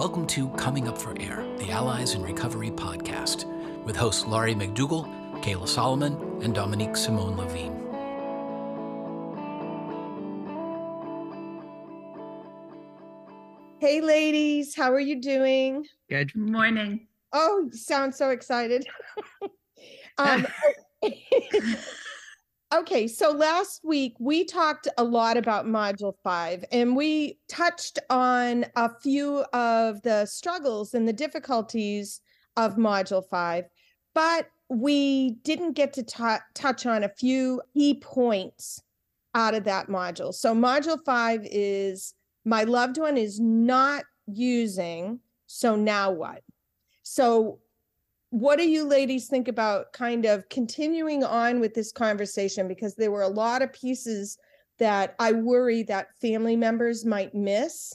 Welcome to Coming Up for Air, the Allies in Recovery podcast, with hosts Laurie McDougall, Kayla Solomon, and Dominique Simone Levine. Hey, ladies, how are you doing? Good morning. Oh, you sound so excited. Okay, so last week we talked a lot about Module 5, and we touched on a few of the struggles and the difficulties of Module 5, but we didn't get to touch on a few key points out of that module. So Module 5 is, my loved one is not using, so now what? So what do you ladies think about kind of continuing on with this conversation? Because there were a lot of pieces that I worry that family members might miss.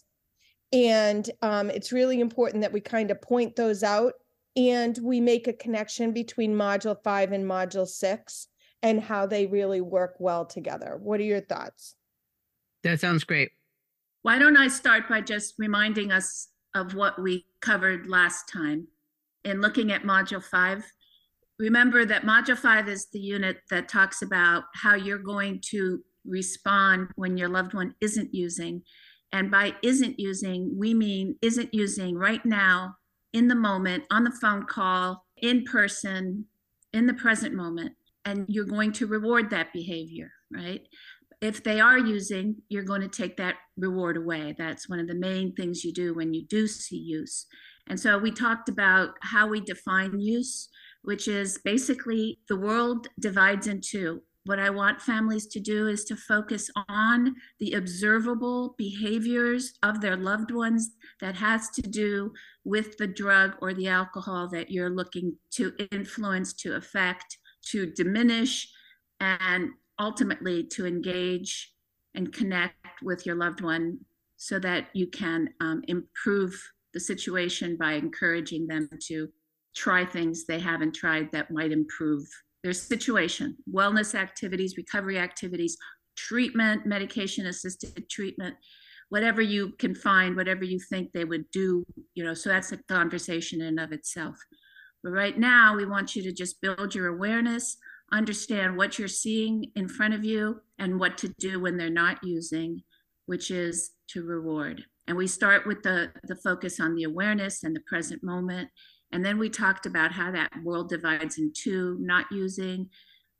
And it's really important that we kind of point those out and we make a connection between Module 5 and Module 6 and how they really work well together. What are your thoughts? That sounds great. Why don't I start by just reminding us of what we covered last time? In looking at Module 5, remember that Module 5 is the unit that talks about how you're going to respond when your loved one isn't using. And by isn't using, we mean isn't using right now, in the moment, on the phone call, in person, in the present moment. And you're going to reward that behavior, right? If they are using, you're going to take that reward away. That's one of the main things you do when you do see use. And so we talked about how we define use, which is basically the world divides in two. What I want families to do is to focus on the observable behaviors of their loved ones that has to do with the drug or the alcohol that you're looking to influence, to affect, to diminish, and ultimately to engage and connect with your loved one so that you can improve the situation by encouraging them to try things they haven't tried that might improve their situation. Wellness activities, recovery activities, treatment, medication-assisted treatment, whatever you can find, whatever you think they would do, you know, so that's a conversation in and of itself. But right now, we want you to just build your awareness, understand what you're seeing in front of you and what to do when they're not using, which is to reward. And we start with the focus on the awareness and the present moment. And then we talked about how that world divides in two: not using,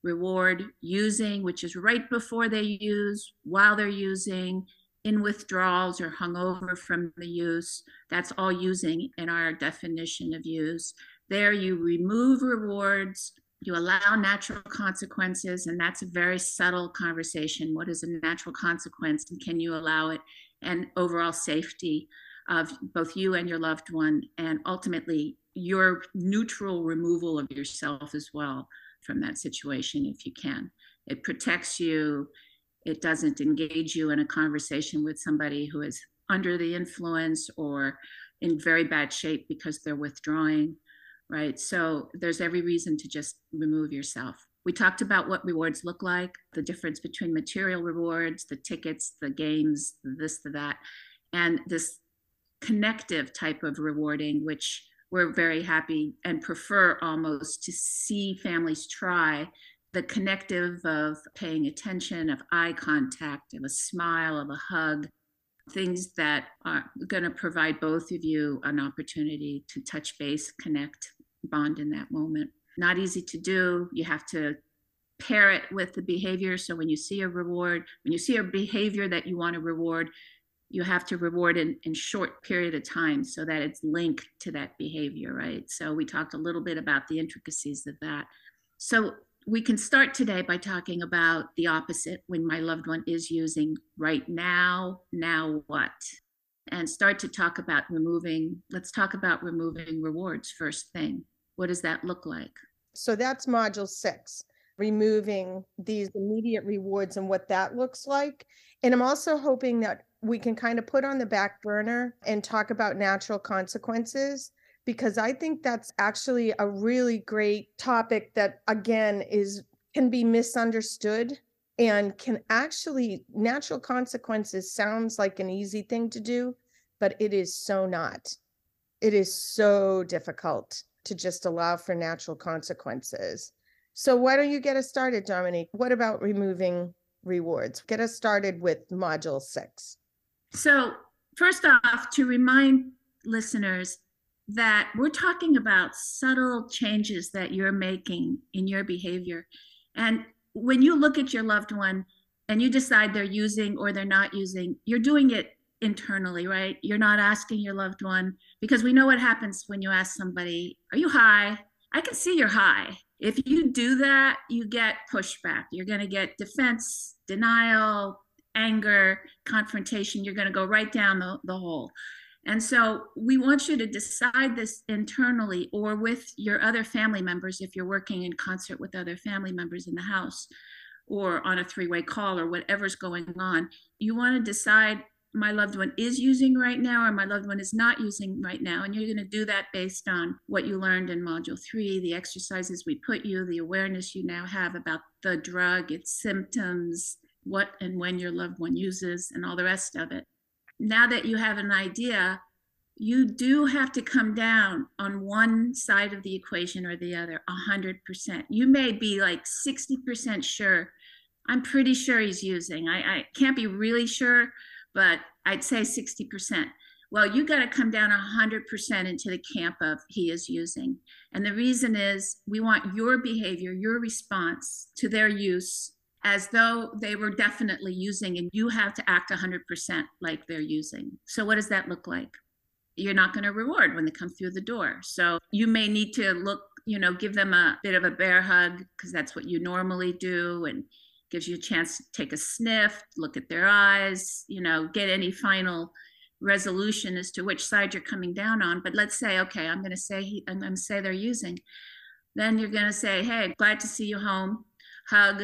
reward; using, which is right before they use, while they're using, in withdrawals or hungover from the use. That's all using in our definition of use. There you remove rewards, you allow natural consequences, and that's a very subtle conversation. What is a natural consequence and can you allow it? And overall safety of both you and your loved one, and ultimately your neutral removal of yourself as well from that situation if you can. It protects you. It doesn't engage you in a conversation with somebody who is under the influence or in very bad shape because they're withdrawing, right? So there's every reason to just remove yourself. We talked about what rewards look like, the difference between material rewards, the tickets, the games, this, the that, and this connective type of rewarding, which we're very happy and prefer almost to see families try, the connective of paying attention, of eye contact, of a smile, of a hug, things that are going to provide both of you an opportunity to touch base, connect, bond in that moment. Not easy to do. You have to pair it with the behavior. So when you see a reward, when you see a behavior that you want to reward, you have to reward in short period of time so that it's linked to that behavior, right? So we talked a little bit about the intricacies of that. So we can start today by talking about the opposite, when my loved one is using right now, now what? And start to talk about removing, let's talk about removing rewards first thing. What does that look like? So that's Module 6, removing these immediate rewards and what that looks like. And I'm also hoping that we can kind of put on the back burner and talk about natural consequences, because I think that's actually a really great topic that, again, can be misunderstood and can actually, natural consequences sounds like an easy thing to do, but it is so not. It is so difficult to just allow for natural consequences. So why don't you get us started, Dominique? What about removing rewards? Get us started with module 6. So first off, to remind listeners that we're talking about subtle changes that you're making in your behavior. And when you look at your loved one and you decide they're using or they're not using, you're doing it internally, right? You're not asking your loved one, because we know what happens when you ask somebody, are you high? I can see you're high. If you do that, you get pushback. You're going to get defense, denial, anger, confrontation. You're going to go right down the hole. And so we want you to decide this internally or with your other family members, if you're working in concert with other family members in the house or on a three-way call or whatever's going on. You want to decide, my loved one is using right now or my loved one is not using right now. And you're going to do that based on what you learned in module 3, the exercises we put you, the awareness you now have about the drug, its symptoms, what and when your loved one uses, and all the rest of it. Now that you have an idea, you do have to come down on one side of the equation or the other, 100%. You may be like 60% sure. I'm pretty sure he's using. I can't be really sure, but I'd say 60%. Well, you got to come down 100% into the camp of he is using. And the reason is we want your behavior, your response to their use as though they were definitely using, and you have to act 100% like they're using. So what does that look like? You're not going to reward when they come through the door. So you may need to look, give them a bit of a bear hug because that's what you normally do, and gives you a chance to take a sniff, look at their eyes, get any final resolution as to which side you're coming down on. But let's say, okay, I'm going to say they're using. Then you're going to say, hey, glad to see you home, hug.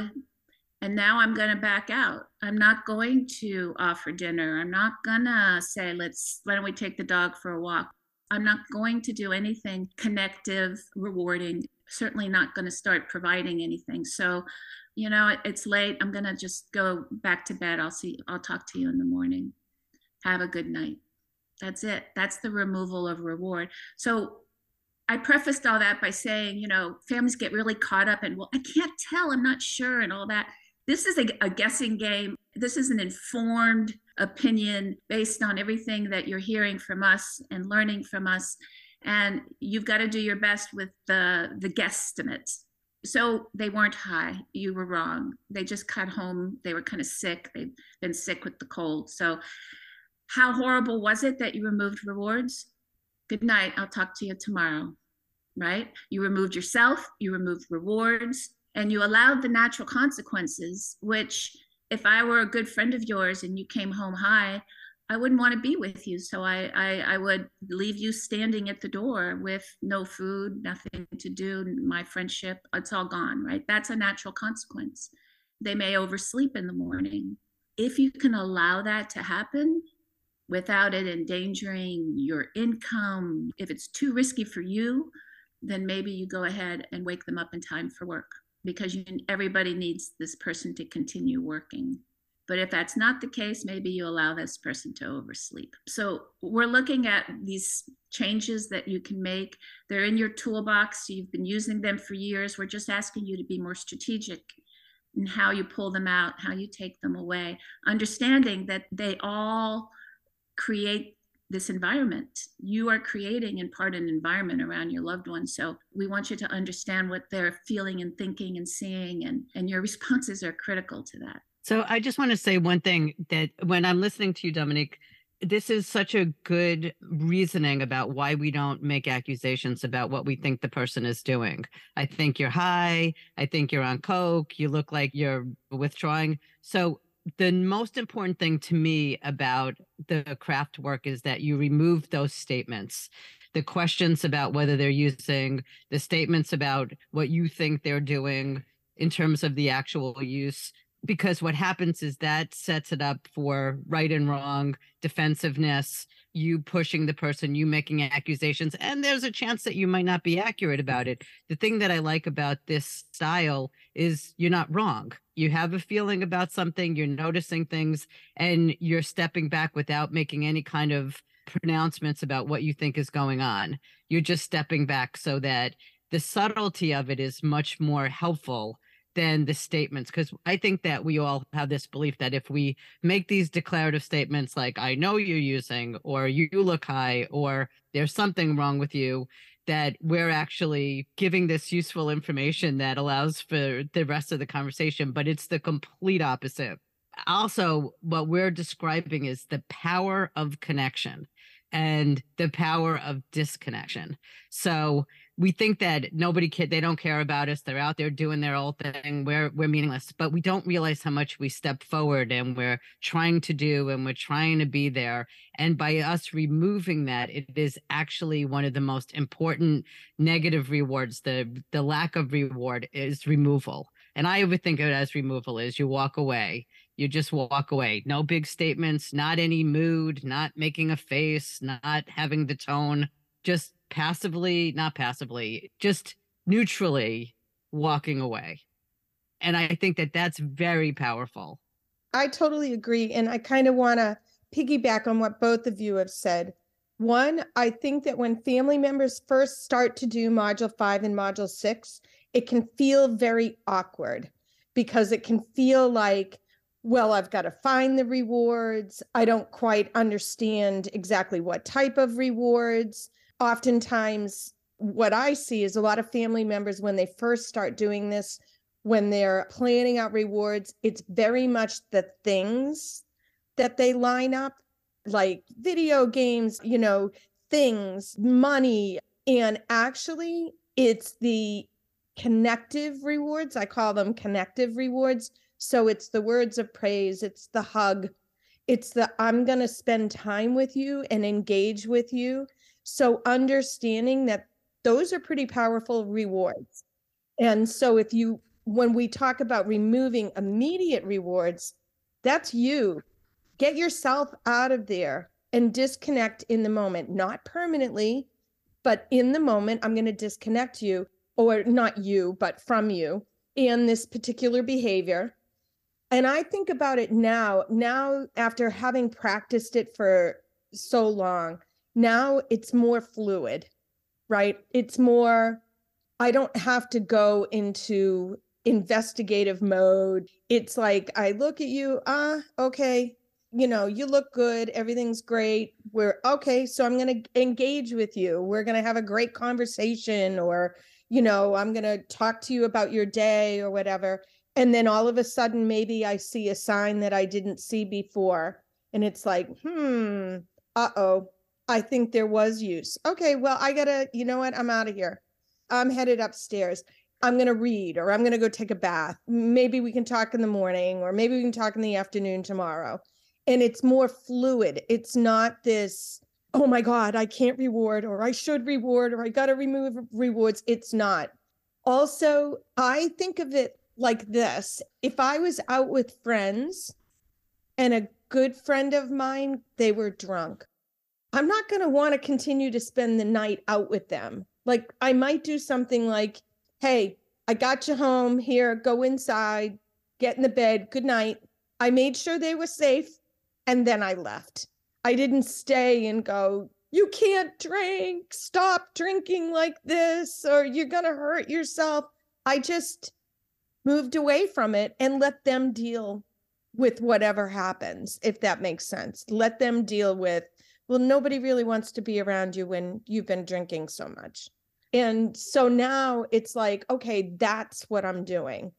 And now I'm going to back out. I'm not going to offer dinner. I'm not going to say, why don't we take the dog for a walk? I'm not going to do anything connective, rewarding, certainly not going to start providing anything. So, it's late. I'm going to just go back to bed. I'll talk to you in the morning. Have a good night. That's it. That's the removal of reward. So I prefaced all that by saying, families get really caught up in, well, I can't tell, I'm not sure, and all that. This is a guessing game. This is an informed opinion based on everything that you're hearing from us and learning from us. And you've got to do your best with the guesstimates. So they weren't high. You were wrong. They just got home. They were kind of sick. They've been sick with the cold. So how horrible was it that you removed rewards? Good night. I'll talk to you tomorrow, right? You removed yourself. You removed rewards. And you allowed the natural consequences, which if I were a good friend of yours and you came home high, I wouldn't want to be with you. So I would leave you standing at the door with no food, nothing to do, my friendship, it's all gone, right? That's a natural consequence. They may oversleep in the morning. If you can allow that to happen without it endangering your income, if it's too risky for you, then maybe you go ahead and wake them up in time for work, because everybody needs this person to continue working. But if that's not the case, maybe you allow this person to oversleep. So we're looking at these changes that you can make. They're in your toolbox. You've been using them for years. We're just asking you to be more strategic in how you pull them out, how you take them away, understanding that they all create this environment. You are creating in part an environment around your loved one. So we want you to understand what they're feeling and thinking and seeing, and your responses are critical to that. So I just want to say one thing, that when I'm listening to you, Dominique, this is such a good reasoning about why we don't make accusations about what we think the person is doing. I think you're high. I think you're on coke. You look like you're withdrawing. So the most important thing to me about the CRAFT work is that you remove those statements, the questions about whether they're using, the statements about what you think they're doing in terms of the actual use. Because what happens is that sets it up for right and wrong, defensiveness, you pushing the person, you making accusations, and there's a chance that you might not be accurate about it. The thing that I like about this style is you're not wrong. You have a feeling about something, you're noticing things, and you're stepping back without making any kind of pronouncements about what you think is going on. You're just stepping back so that the subtlety of it is much more helpful than the statements, because I think that we all have this belief that if we make these declarative statements like, I know you're using, or you look high, or there's something wrong with you, that we're actually giving this useful information that allows for the rest of the conversation, but it's the complete opposite. Also, what we're describing is the power of connection and the power of disconnection. So we think that nobody cares, they don't care about us, they're out there doing their old thing, we're meaningless, but we don't realize how much we step forward and we're trying to do and we're trying to be there. And by us removing that, it is actually one of the most important negative rewards. The lack of reward is removal. And I would think of it as removal is you walk away. You just walk away. No big statements, not any mood, not making a face, not having the tone, just passively, not passively, just neutrally walking away. And I think that that's very powerful. I totally agree. And I kind of want to piggyback on what both of you have said. One, I think that when family members first start to do Module 5 and Module 6, it can feel very awkward because it can feel like, well, I've got to find the rewards. I don't quite understand exactly what type of rewards. Oftentimes, what I see is a lot of family members, when they first start doing this, when they're planning out rewards, it's very much the things that they line up, like video games, you know, things, money. And actually, it's the connective rewards. I call them connective rewards. So it's the words of praise. It's the hug. It's the, I'm going to spend time with you and engage with you. So understanding that those are pretty powerful rewards. And so if you, when we talk about removing immediate rewards, that's you. Get yourself out of there and disconnect in the moment, not permanently, but in the moment, I'm going to disconnect you. Or not you, but from you in this particular behavior. And I think about it now after having practiced it for so long, now it's more fluid, right? It's more, I don't have to go into investigative mode. It's like, I look at you, okay, you know, you look good. Everything's great. We're okay. So I'm going to engage with you. We're going to have a great conversation, or, you know, I'm going to talk to you about your day or whatever. And then all of a sudden, maybe I see a sign that I didn't see before. And it's like, uh-oh, I think there was use. Okay, well, I got to, you know what? I'm out of here. I'm headed upstairs. I'm going to read, or I'm going to go take a bath. Maybe we can talk in the morning, or maybe we can talk in the afternoon tomorrow. And it's more fluid. It's not this, oh my God, I can't reward, or I should reward, or I got to remove rewards. It's not. Also, I think of it like this. If I was out with friends and a good friend of mine, they were drunk, I'm not going to want to continue to spend the night out with them. Like, I might do something like, hey, I got you home here, go inside, get in the bed. Good night. I made sure they were safe. And then I left. I didn't stay and go, you can't drink, stop drinking like this, or you're going to hurt yourself. I just moved away from it and let them deal with whatever happens, if that makes sense. Let them deal with, well, nobody really wants to be around you when you've been drinking so much. And so now it's like, okay, that's what I'm doing.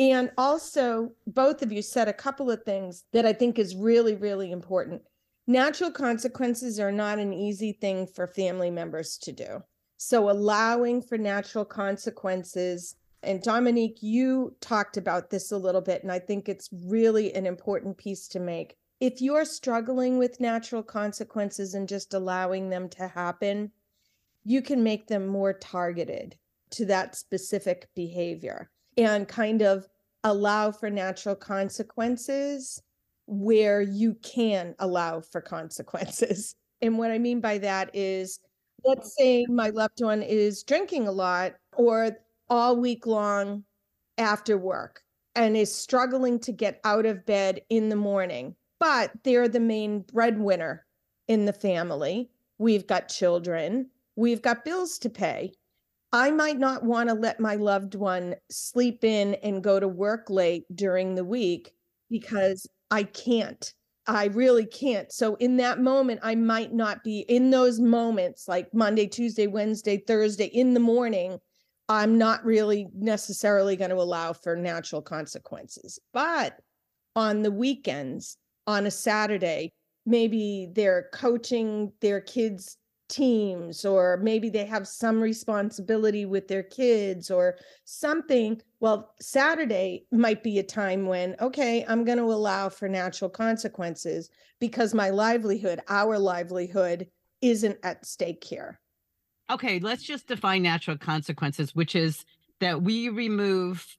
And also, both of you said a couple of things that I think is really, really important. Natural consequences are not an easy thing for family members to do. So allowing for natural consequences, and Dominique, you talked about this a little bit, and I think it's really an important piece to make. If you're struggling with natural consequences and just allowing them to happen, you can make them more targeted to that specific behavior and kind of allow for natural consequences where you can allow for consequences. And what I mean by that is, let's say my loved one is drinking a lot or all week long after work and is struggling to get out of bed in the morning, but they're the main breadwinner in the family. We've got children. We've got bills to pay. I might not want to let my loved one sleep in and go to work late during the week because I can't. I really can't. So in that moment, I might not be in those moments like Monday, Tuesday, Wednesday, Thursday in the morning. I'm not really necessarily going to allow for natural consequences. But on the weekends, on a Saturday, maybe they're coaching their kids' teams, or maybe they have some responsibility with their kids or something. Well, Saturday might be a time when, okay, I'm going to allow for natural consequences because my livelihood, our livelihood, isn't at stake here. Okay, let's just define natural consequences, which is that we remove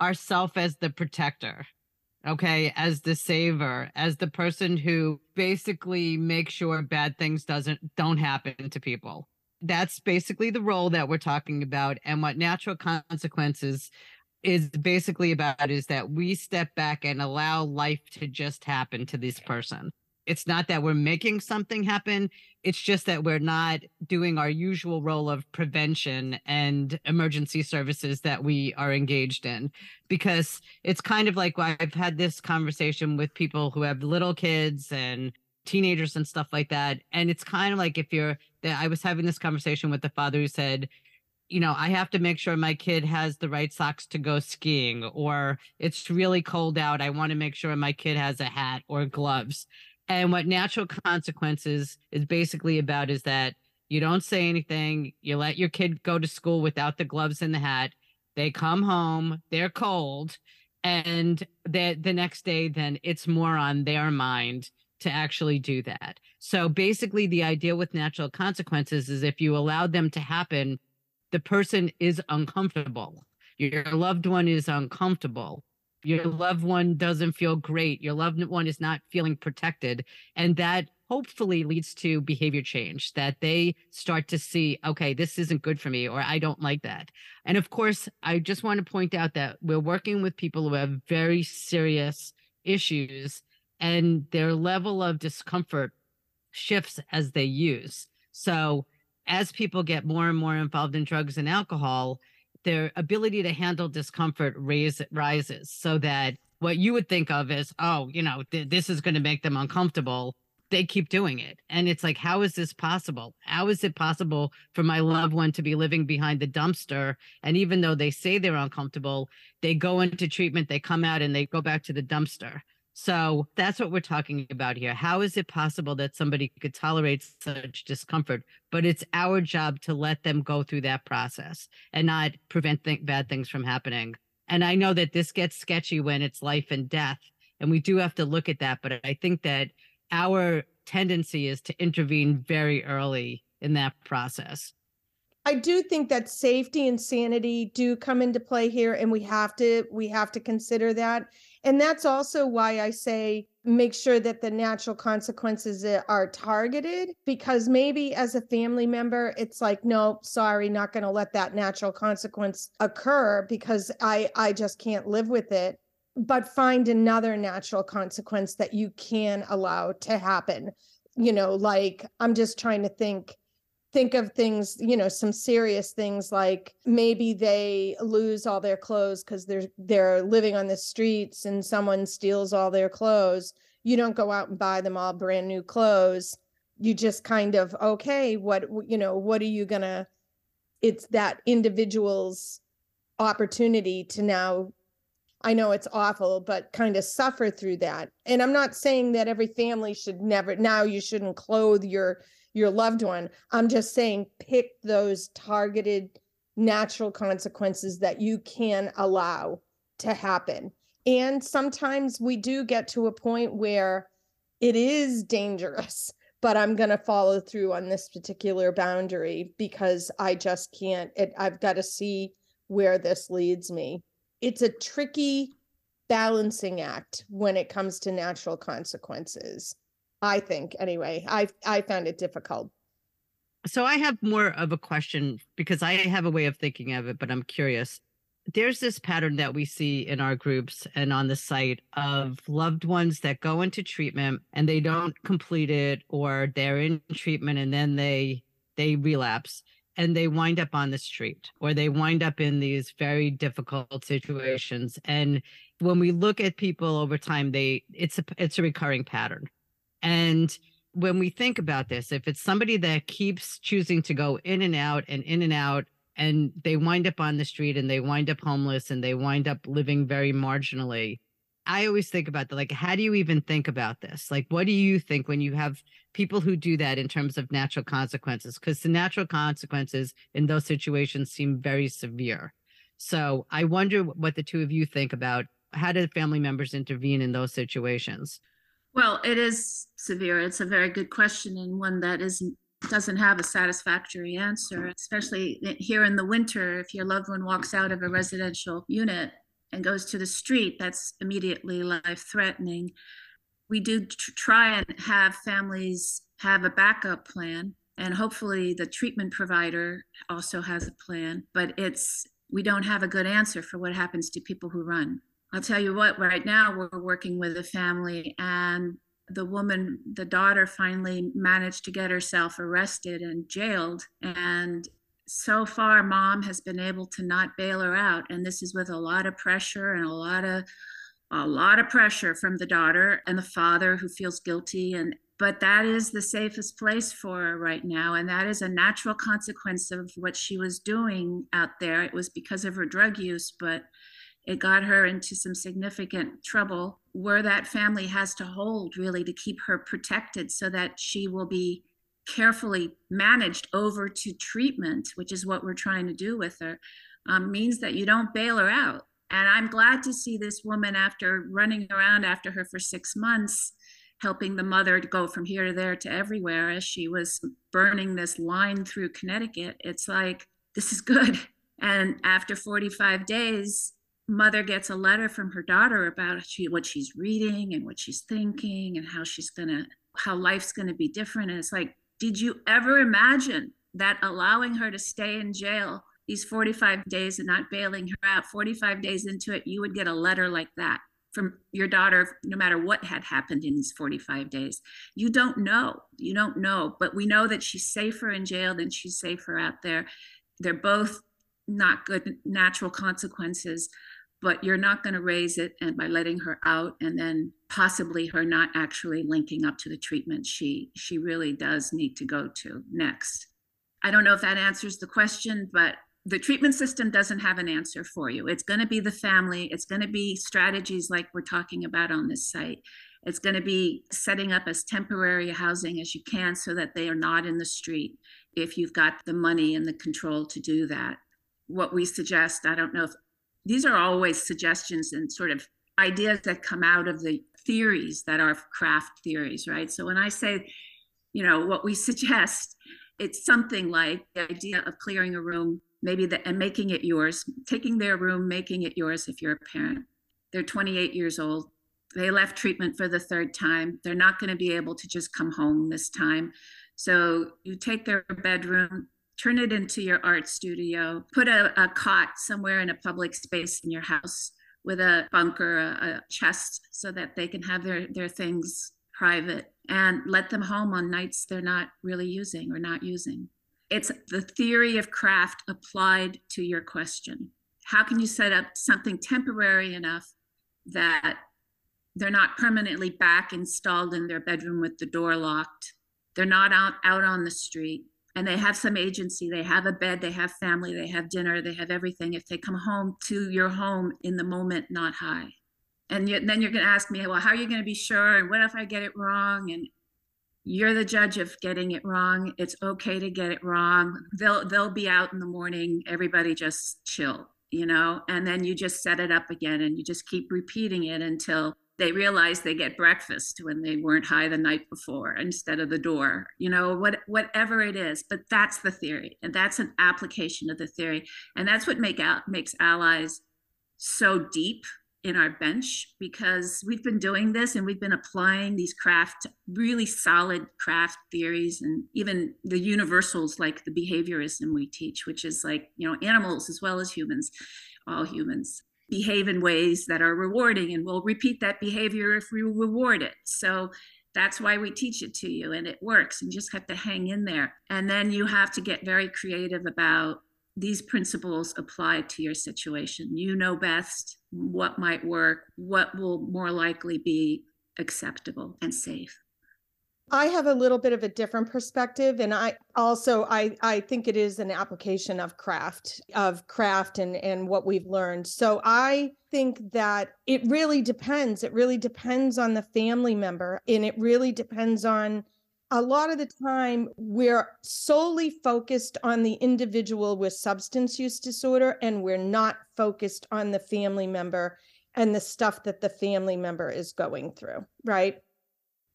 ourselves as the protector, okay, as the saver, as the person who basically makes sure bad things don't happen to people. That's basically the role that we're talking about. And what natural consequences is basically about is that we step back and allow life to just happen to this person. It's not that we're making something happen. It's just that we're not doing our usual role of prevention and emergency services that we are engaged in. Because it's kind of like, I've had this conversation with people who have little kids and teenagers and stuff like that. And it's kind of like I was having this conversation with the father who said, you know, I have to make sure my kid has the right socks to go skiing, or it's really cold out. I want to make sure my kid has a hat or gloves. And what natural consequences is basically about is that you don't say anything. You let your kid go to school without the gloves and the hat. They come home, they're cold, and the next day, then it's more on their mind to actually do that. So basically the idea with natural consequences is if you allow them to happen, the person is uncomfortable. Your loved one is uncomfortable. Your loved one doesn't feel great. Your loved one is not feeling protected. And that hopefully leads to behavior change, that they start to see, okay, this isn't good for me, or I don't like that. And of course, I just want to point out that we're working with people who have very serious issues, and their level of discomfort shifts as they use. So as people get more and more involved in drugs and alcohol, their ability to handle discomfort rises, so that what you would think of as, oh, you know, this is going to make them uncomfortable, they keep doing it. And it's like, how is this possible? How is it possible for my loved one to be living behind the dumpster? And even though they say they're uncomfortable, they go into treatment, they come out, and they go back to the dumpster. So that's what we're talking about here. How is it possible that somebody could tolerate such discomfort? But it's our job to let them go through that process and not prevent bad things from happening. And I know that this gets sketchy when it's life and death, and we do have to look at that. But I think that our tendency is to intervene very early in that process. I do think that safety and sanity do come into play here, and we have to consider that. And that's also why I say make sure that the natural consequences are targeted, because maybe as a family member, it's like, no, sorry, not going to let that natural consequence occur because I just can't live with it. But find another natural consequence that you can allow to happen. You know, like, I'm just trying to think of things, you know, some serious things, like maybe they lose all their clothes because they're living on the streets and someone steals all their clothes. You don't go out and buy them all brand new clothes. You just kind of, okay, what are you gonna, it's that individual's opportunity to now, I know it's awful, but kind of suffer through that. And I'm not saying that every family should now you shouldn't clothe your loved one. I'm just saying, pick those targeted natural consequences that you can allow to happen. And sometimes we do get to a point where it is dangerous, but I'm going to follow through on this particular boundary because I just can't, I've got to see where this leads me. It's a tricky balancing act when it comes to natural consequences. I think, anyway, I found it difficult. So I have more of a question because I have a way of thinking of it, but I'm curious. there's this pattern that we see in our groups and on the site of loved ones that go into treatment and they don't complete it, or they're in treatment and then they relapse and they wind up on the street, or they wind up in these very difficult situations. And when we look at people over time, it's a recurring pattern. And when we think about this, if it's somebody that keeps choosing to go in and out, and they wind up on the street and they wind up homeless and they wind up living very marginally, I always think about that. Like, how do you even think about this? Like, what do you think when you have people who do that in terms of natural consequences? Because the natural consequences in those situations seem very severe. So I wonder what the two of you think about how do family members intervene in those situations? Well, it is severe. It's a very good question, and one that doesn't have a satisfactory answer, especially here in the winter. If your loved one walks out of a residential unit and goes to the street, that's immediately life-threatening. We do try and have families have a backup plan, and hopefully the treatment provider also has a plan, but we don't have a good answer for what happens to people who run. I'll tell you what, right now we're working with a family, and the woman, the daughter, finally managed to get herself arrested and jailed. And so far, mom has been able to not bail her out. And this is with a lot of pressure and a lot of pressure from the daughter and the father, who feels guilty. But that is the safest place for her right now. And that is a natural consequence of what she was doing out there. It was because of her drug use, but it got her into some significant trouble, where that family has to hold really to keep her protected so that she will be carefully managed over to treatment, which is what we're trying to do with her, means that you don't bail her out. And I'm glad to see this woman, after running around after her for 6 months, helping the mother to go from here to there to everywhere as she was burning this line through Connecticut. It's like, this is good. And after 45 days, mother gets a letter from her daughter about what she's reading and what she's thinking and how life's gonna be different. And it's like, did you ever imagine that allowing her to stay in jail these 45 days and not bailing her out, 45 days into it, you would get a letter like that from your daughter, no matter what had happened in these 45 days? You don't know, but we know that she's safer in jail than she's safer out there. They're both not good natural consequences, but you're not going to raise it, and by letting her out and then possibly her not actually linking up to the treatment she really does need to go to next. I don't know if that answers the question, but the treatment system doesn't have an answer for you. It's going to be the family. It's going to be strategies like we're talking about on this site. It's going to be setting up as temporary housing as you can so that they are not in the street if you've got the money and the control to do that. What we suggest, I don't know if these are always suggestions and sort of ideas that come out of the theories that are CRAFT theories, right? So when I say, what we suggest, it's something like the idea of clearing a room, and making it yours, taking their room, making it yours if you're a parent. They're 28 years old. They left treatment for the third time. They're not going to be able to just come home this time. So you take their bedroom, turn it into your art studio, put a cot somewhere in a public space in your house with a bunk or a chest so that they can have their things private, and let them home on nights they're not really using or not using. It's the theory of CRAFT applied to your question. How can you set up something temporary enough that they're not permanently back installed in their bedroom with the door locked? They're not out on the street. And they have some agency, they have a bed, they have family, they have dinner, they have everything if they come home to your home in the moment, not high. And then you're going to ask me, well, how are you going to be sure? And what if I get it wrong? And you're the judge of getting it wrong. It's okay to get it wrong. They'll be out in the morning. Everybody just chill, and then you just set it up again and you just keep repeating it until they realize they get breakfast when they weren't high the night before instead of the door, whatever it is. But that's the theory, and that's an application of the theory. And that's what makes Allies so deep in our bench, because we've been doing this and we've been applying these CRAFT, really solid CRAFT theories, and even the universals like the behaviorism we teach, which is like, animals as well as humans all humans behave in ways that are rewarding, and we'll repeat that behavior if we reward it. So that's why we teach it to you, and it works, and you just have to hang in there. And then you have to get very creative about these principles applied to your situation. You know best what might work, what will more likely be acceptable and safe. I have a little bit of a different perspective, and I think it is an application of CRAFT and what we've learned. So I think that it really depends. It really depends on the family member, and it really depends on, a lot of the time we're solely focused on the individual with substance use disorder, and we're not focused on the family member and the stuff that the family member is going through, right?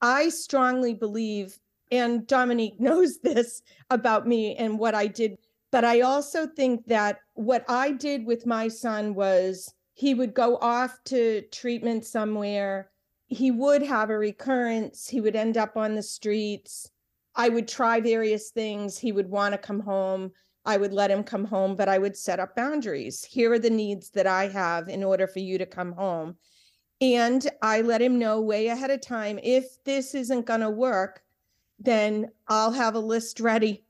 I strongly believe, and Dominique knows this about me and what I did, but I also think that what I did with my son was he would go off to treatment somewhere. He would have a recurrence. He would end up on the streets. I would try various things. He would want to come home. I would let him come home, but I would set up boundaries. Here are the needs that I have in order for you to come home. And I let him know way ahead of time, if this isn't going to work, then I'll have a list ready.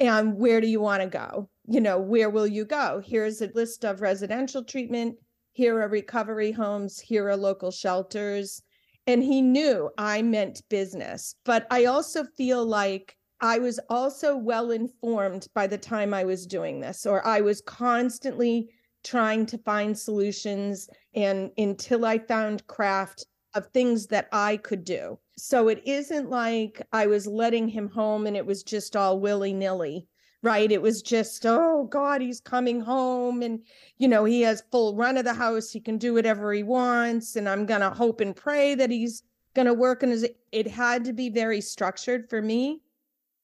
And where do you want to go? You know, where will you go? Here's a list of residential treatment. Here are recovery homes. Here are local shelters. And he knew I meant business. But I also feel like I was also well informed by the time I was doing this, or I was constantly trying to find solutions, and until I found CRAFT, of things that I could do. So it isn't like I was letting him home and it was just all willy-nilly, right? It was just, oh God, he's coming home, and you know, he has full run of the house, he can do whatever he wants, and I'm gonna hope and pray that he's gonna work on his. It had to be very structured for me.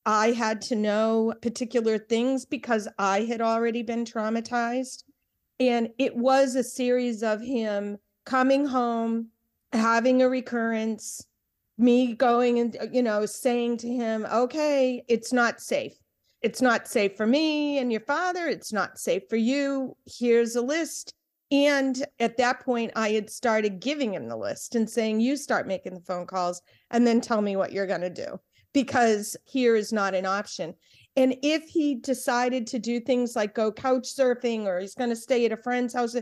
I had to know particular things because I had already been traumatized. And it was a series of him coming home, having a recurrence, me going and, you know, saying to him, okay, it's not safe. It's not safe for me and your father. It's not safe for you. Here's a list. And at that point, I had started giving him the list and saying, you start making the phone calls and then tell me what you're going to do, because here is not an option. And if he decided to do things like go couch surfing, or he's going to stay at a friend's house,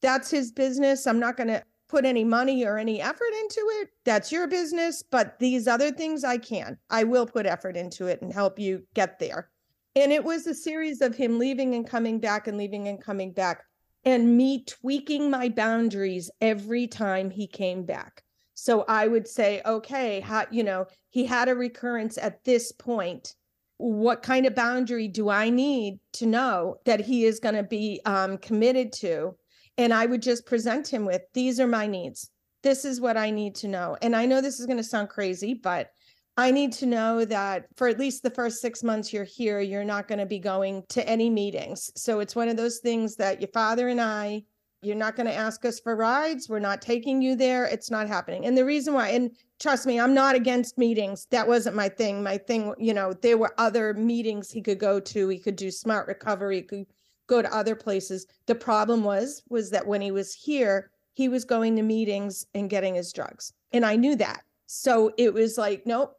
that's his business. I'm not going to put any money or any effort into it. That's your business. But these other things I can. I will put effort into it and help you get there. And it was a series of him leaving and coming back and leaving and coming back, and me tweaking my boundaries every time he came back. So I would say, okay, how, you know, he had a recurrence at this point. What kind of boundary do I need to know that he is going to be committed to? And I would just present him with, these are my needs. This is what I need to know. And I know this is going to sound crazy, but I need to know that for at least the first 6 months you're here, you're not going to be going to any meetings. So it's one of those things that your father and I, you're not going to ask us for rides. We're not taking you there. It's not happening. And the reason why, and trust me, I'm not against meetings. That wasn't my thing. My thing, you know, there were other meetings he could go to. He could do Smart Recovery. He could go to other places. The problem was that when he was here, he was going to meetings and getting his drugs. And I knew that. So it was like, nope,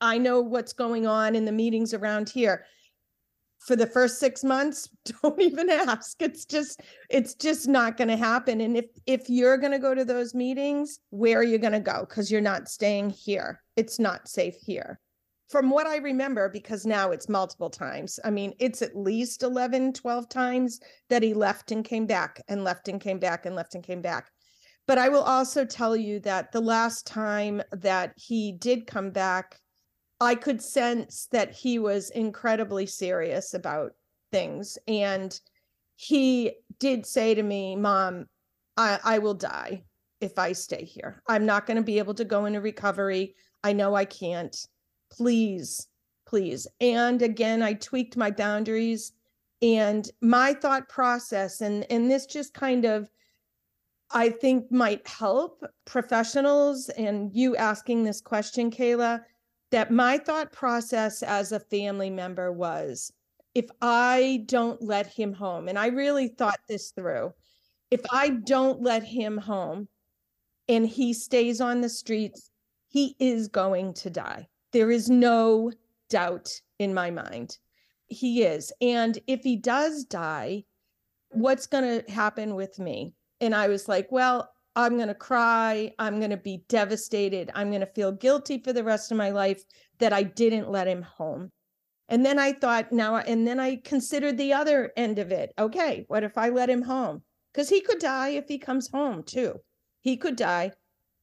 I know what's going on in the meetings around here. For the first 6 months, don't even ask. It's just not going to happen. And if you're going to go to those meetings, where are you going to go? Because you're not staying here. It's not safe here. From what I remember, because now it's multiple times. I mean, it's at least 11, 12 times that he left and came back and left and came back and left and came back. But I will also tell you that the last time that he did come back, I could sense that he was incredibly serious about things. And he did say to me, Mom, I will die if I stay here. I'm not going to be able to go into recovery. I know I can't. Please, please. And again, I tweaked my boundaries and my thought process. And this just kind of, I think, might help professionals. And you asking this question, Kayla, that my thought process as a family member was, if I don't let him home, and I really thought this through, if I don't let him home and he stays on the streets, he is going to die. There is no doubt in my mind. He is. And if he does die, what's going to happen with me? And I was like, well, I'm going to cry. I'm going to be devastated. I'm going to feel guilty for the rest of my life that I didn't let him home. And then I thought, now, and then I considered the other end of it. Okay, what if I let him home? Because he could die if he comes home too. He could die.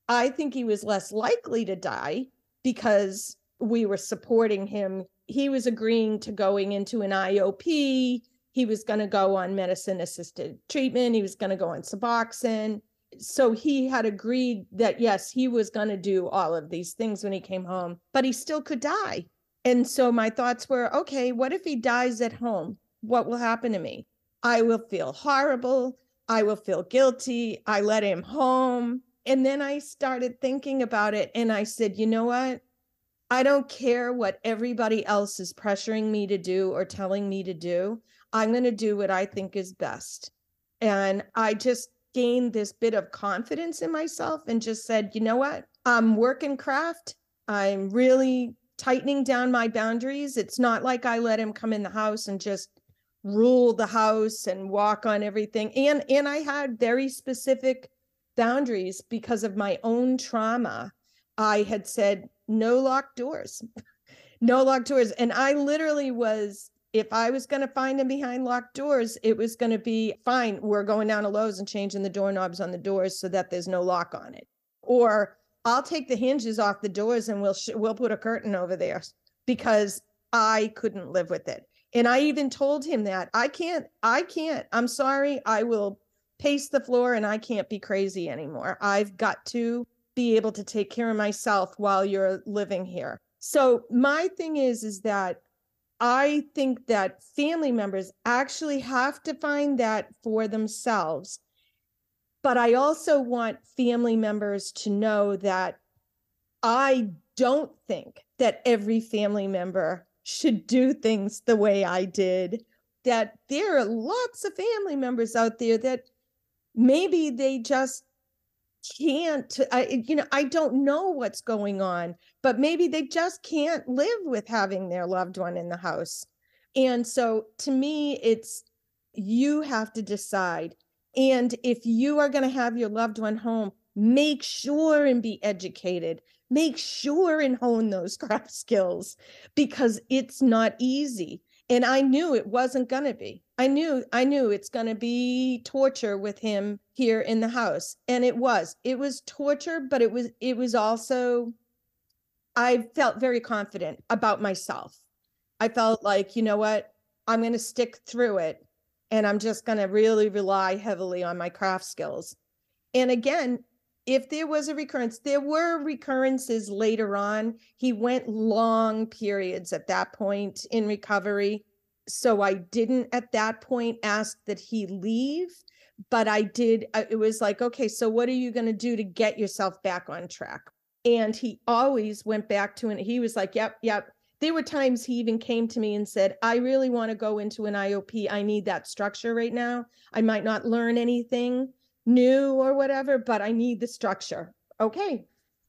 I think he was less likely to die because we were supporting him. He was agreeing to going into an IOP. He was going to go on medicine-assisted treatment. He was going to go on Suboxone. So he had agreed that, yes, he was going to do all of these things when he came home, but he still could die. And so my thoughts were, okay, what if he dies at home? What will happen to me? I will feel horrible. I will feel guilty. I let him home. And then I started thinking about it. And I said, you know what? I don't care what everybody else is pressuring me to do or telling me to do. I'm going to do what I think is best. And I just gained this bit of confidence in myself and just said, you know what? I'm working craft. I'm really tightening down my boundaries. It's not like I let him come in the house and just rule the house and walk on everything. And I had very specific boundaries because of my own trauma. I had said, no locked doors, no locked doors. And I literally was, if I was going to find him behind locked doors, it was going to be fine. We're going down to Lowe's and changing the doorknobs on the doors so that there's no lock on it. Or I'll take the hinges off the doors and we'll put a curtain over there, because I couldn't live with it. And I even told him that I can't, I'm sorry. I will pace the floor and I can't be crazy anymore. I've got to be able to take care of myself while you're living here. So my thing is that I think that family members actually have to find that for themselves. But I also want family members to know that I don't think that every family member should do things the way I did, that there are lots of family members out there that maybe they just can't, I don't know what's going on, but maybe they just can't live with having their loved one in the house. And so to me, it's, you have to decide. And if you are going to have your loved one home, make sure and be educated, make sure and hone those craft skills, because it's not easy. And I knew it wasn't going to be. I knew it's going to be torture with him here in the house. And it was torture, but it was also, I felt very confident about myself. I felt like, you know what, I'm going to stick through it. And I'm just going to really rely heavily on my craft skills. And again, if there was a recurrence, there were recurrences later on. He went long periods at that point in recovery. So I didn't at that point ask that he leave, but I did. It was like, okay, so what are you going to do to get yourself back on track? And he always went back to, and he was like, yep. There were times he even came to me and said, I really want to go into an IOP. I need that structure right now. I might not learn anything new or whatever, but I need the structure. Okay,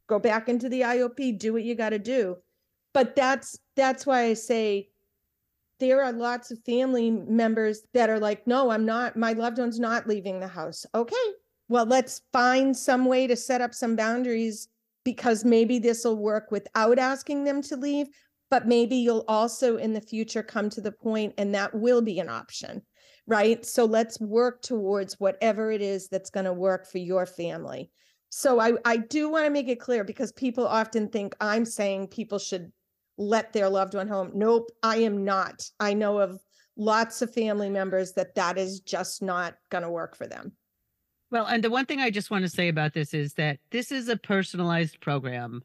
go back into the IOP, do what you got to do. But that's why I say there are lots of family members that are like, no, I'm not, my loved one's not leaving the house. Okay, well, let's find some way to set up some boundaries, because maybe this will work without asking them to leave, but maybe you'll also in the future come to the point and that will be an option. Right? So let's work towards whatever it is that's going to work for your family. So I do want to make it clear, because people often think I'm saying people should let their loved one home. Nope, I am not. I know of lots of family members that is just not going to work for them. Well, and the one thing I just want to say about this is that this is a personalized program.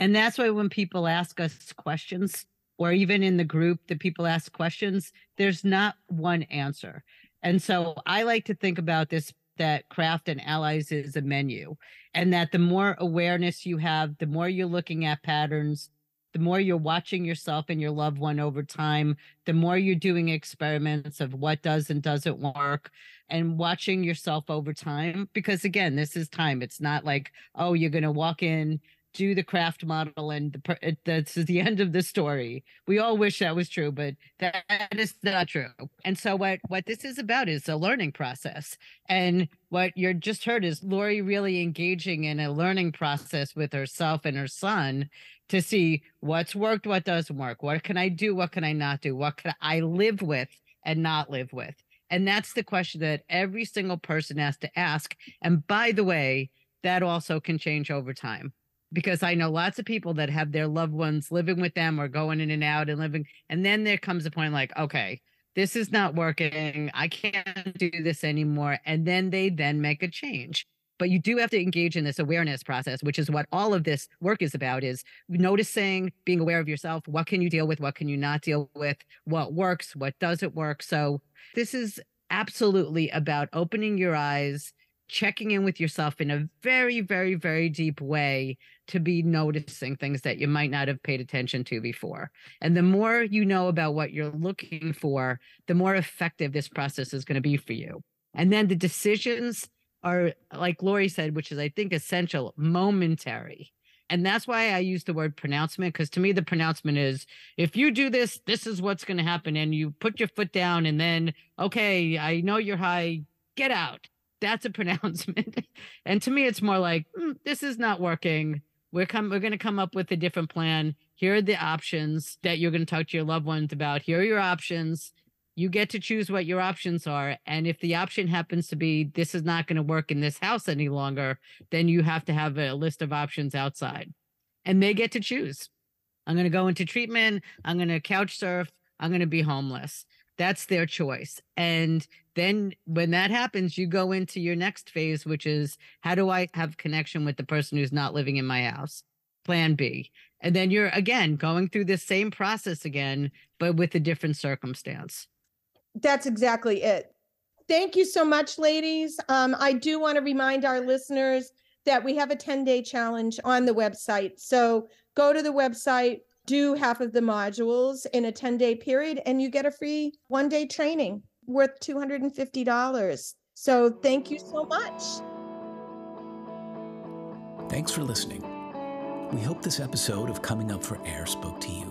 And that's why when people ask us questions, or even in the group that people ask questions, there's not one answer. And so I like to think about this, that CRAFT and Allies is a menu, and that the more awareness you have, the more you're looking at patterns, the more you're watching yourself and your loved one over time, the more you're doing experiments of what does and doesn't work and watching yourself over time. Because again, this is time. It's not like, oh, you're going to walk in, do the CRAFT model, and that's the end of the story. We all wish that was true, but that is not true. And so what this is about is a learning process. And what you just heard is Laurie really engaging in a learning process with herself and her son to see what's worked, what doesn't work, what can I do, what can I not do, what can I live with and not live with. And that's the question that every single person has to ask. And by the way, that also can change over time. Because I know lots of people that have their loved ones living with them or going in and out and living. And then there comes a point like, okay, this is not working. I can't do this anymore. And then they make a change. But you do have to engage in this awareness process, which is what all of this work is about, is noticing, being aware of yourself. What can you deal with? What can you not deal with? What works? What doesn't work? So this is absolutely about opening your eyes, checking in with yourself in a very, very, very deep way to be noticing things that you might not have paid attention to before. And the more you know about what you're looking for, the more effective this process is going to be for you. And then the decisions are, like Laurie said, which is, I think, essential, momentary. And that's why I use the word pronouncement, because to me, the pronouncement is, if you do this, this is what's going to happen. And you put your foot down and then, okay, I know you're high, get out. That's a pronouncement. And to me, it's more like, this is not working. We're going to come up with a different plan. Here are the options that you're going to talk to your loved ones about. Here are your options. You get to choose what your options are. And if the option happens to be, this is not going to work in this house any longer, then you have to have a list of options outside. And they get to choose. I'm going to go into treatment. I'm going to couch surf. I'm going to be homeless. That's their choice. And then when that happens, you go into your next phase, which is, how do I have connection with the person who's not living in my house? Plan B. And then you're, again, going through the same process again, but with a different circumstance. That's exactly it. Thank you so much, ladies. I do want to remind our listeners that we have a 10-day challenge on the website. So go to the website, do half of the modules in a 10-day period, and you get a free one-day training worth $250. So thank you so much. Thanks for listening. We hope this episode of Coming Up for Air spoke to you.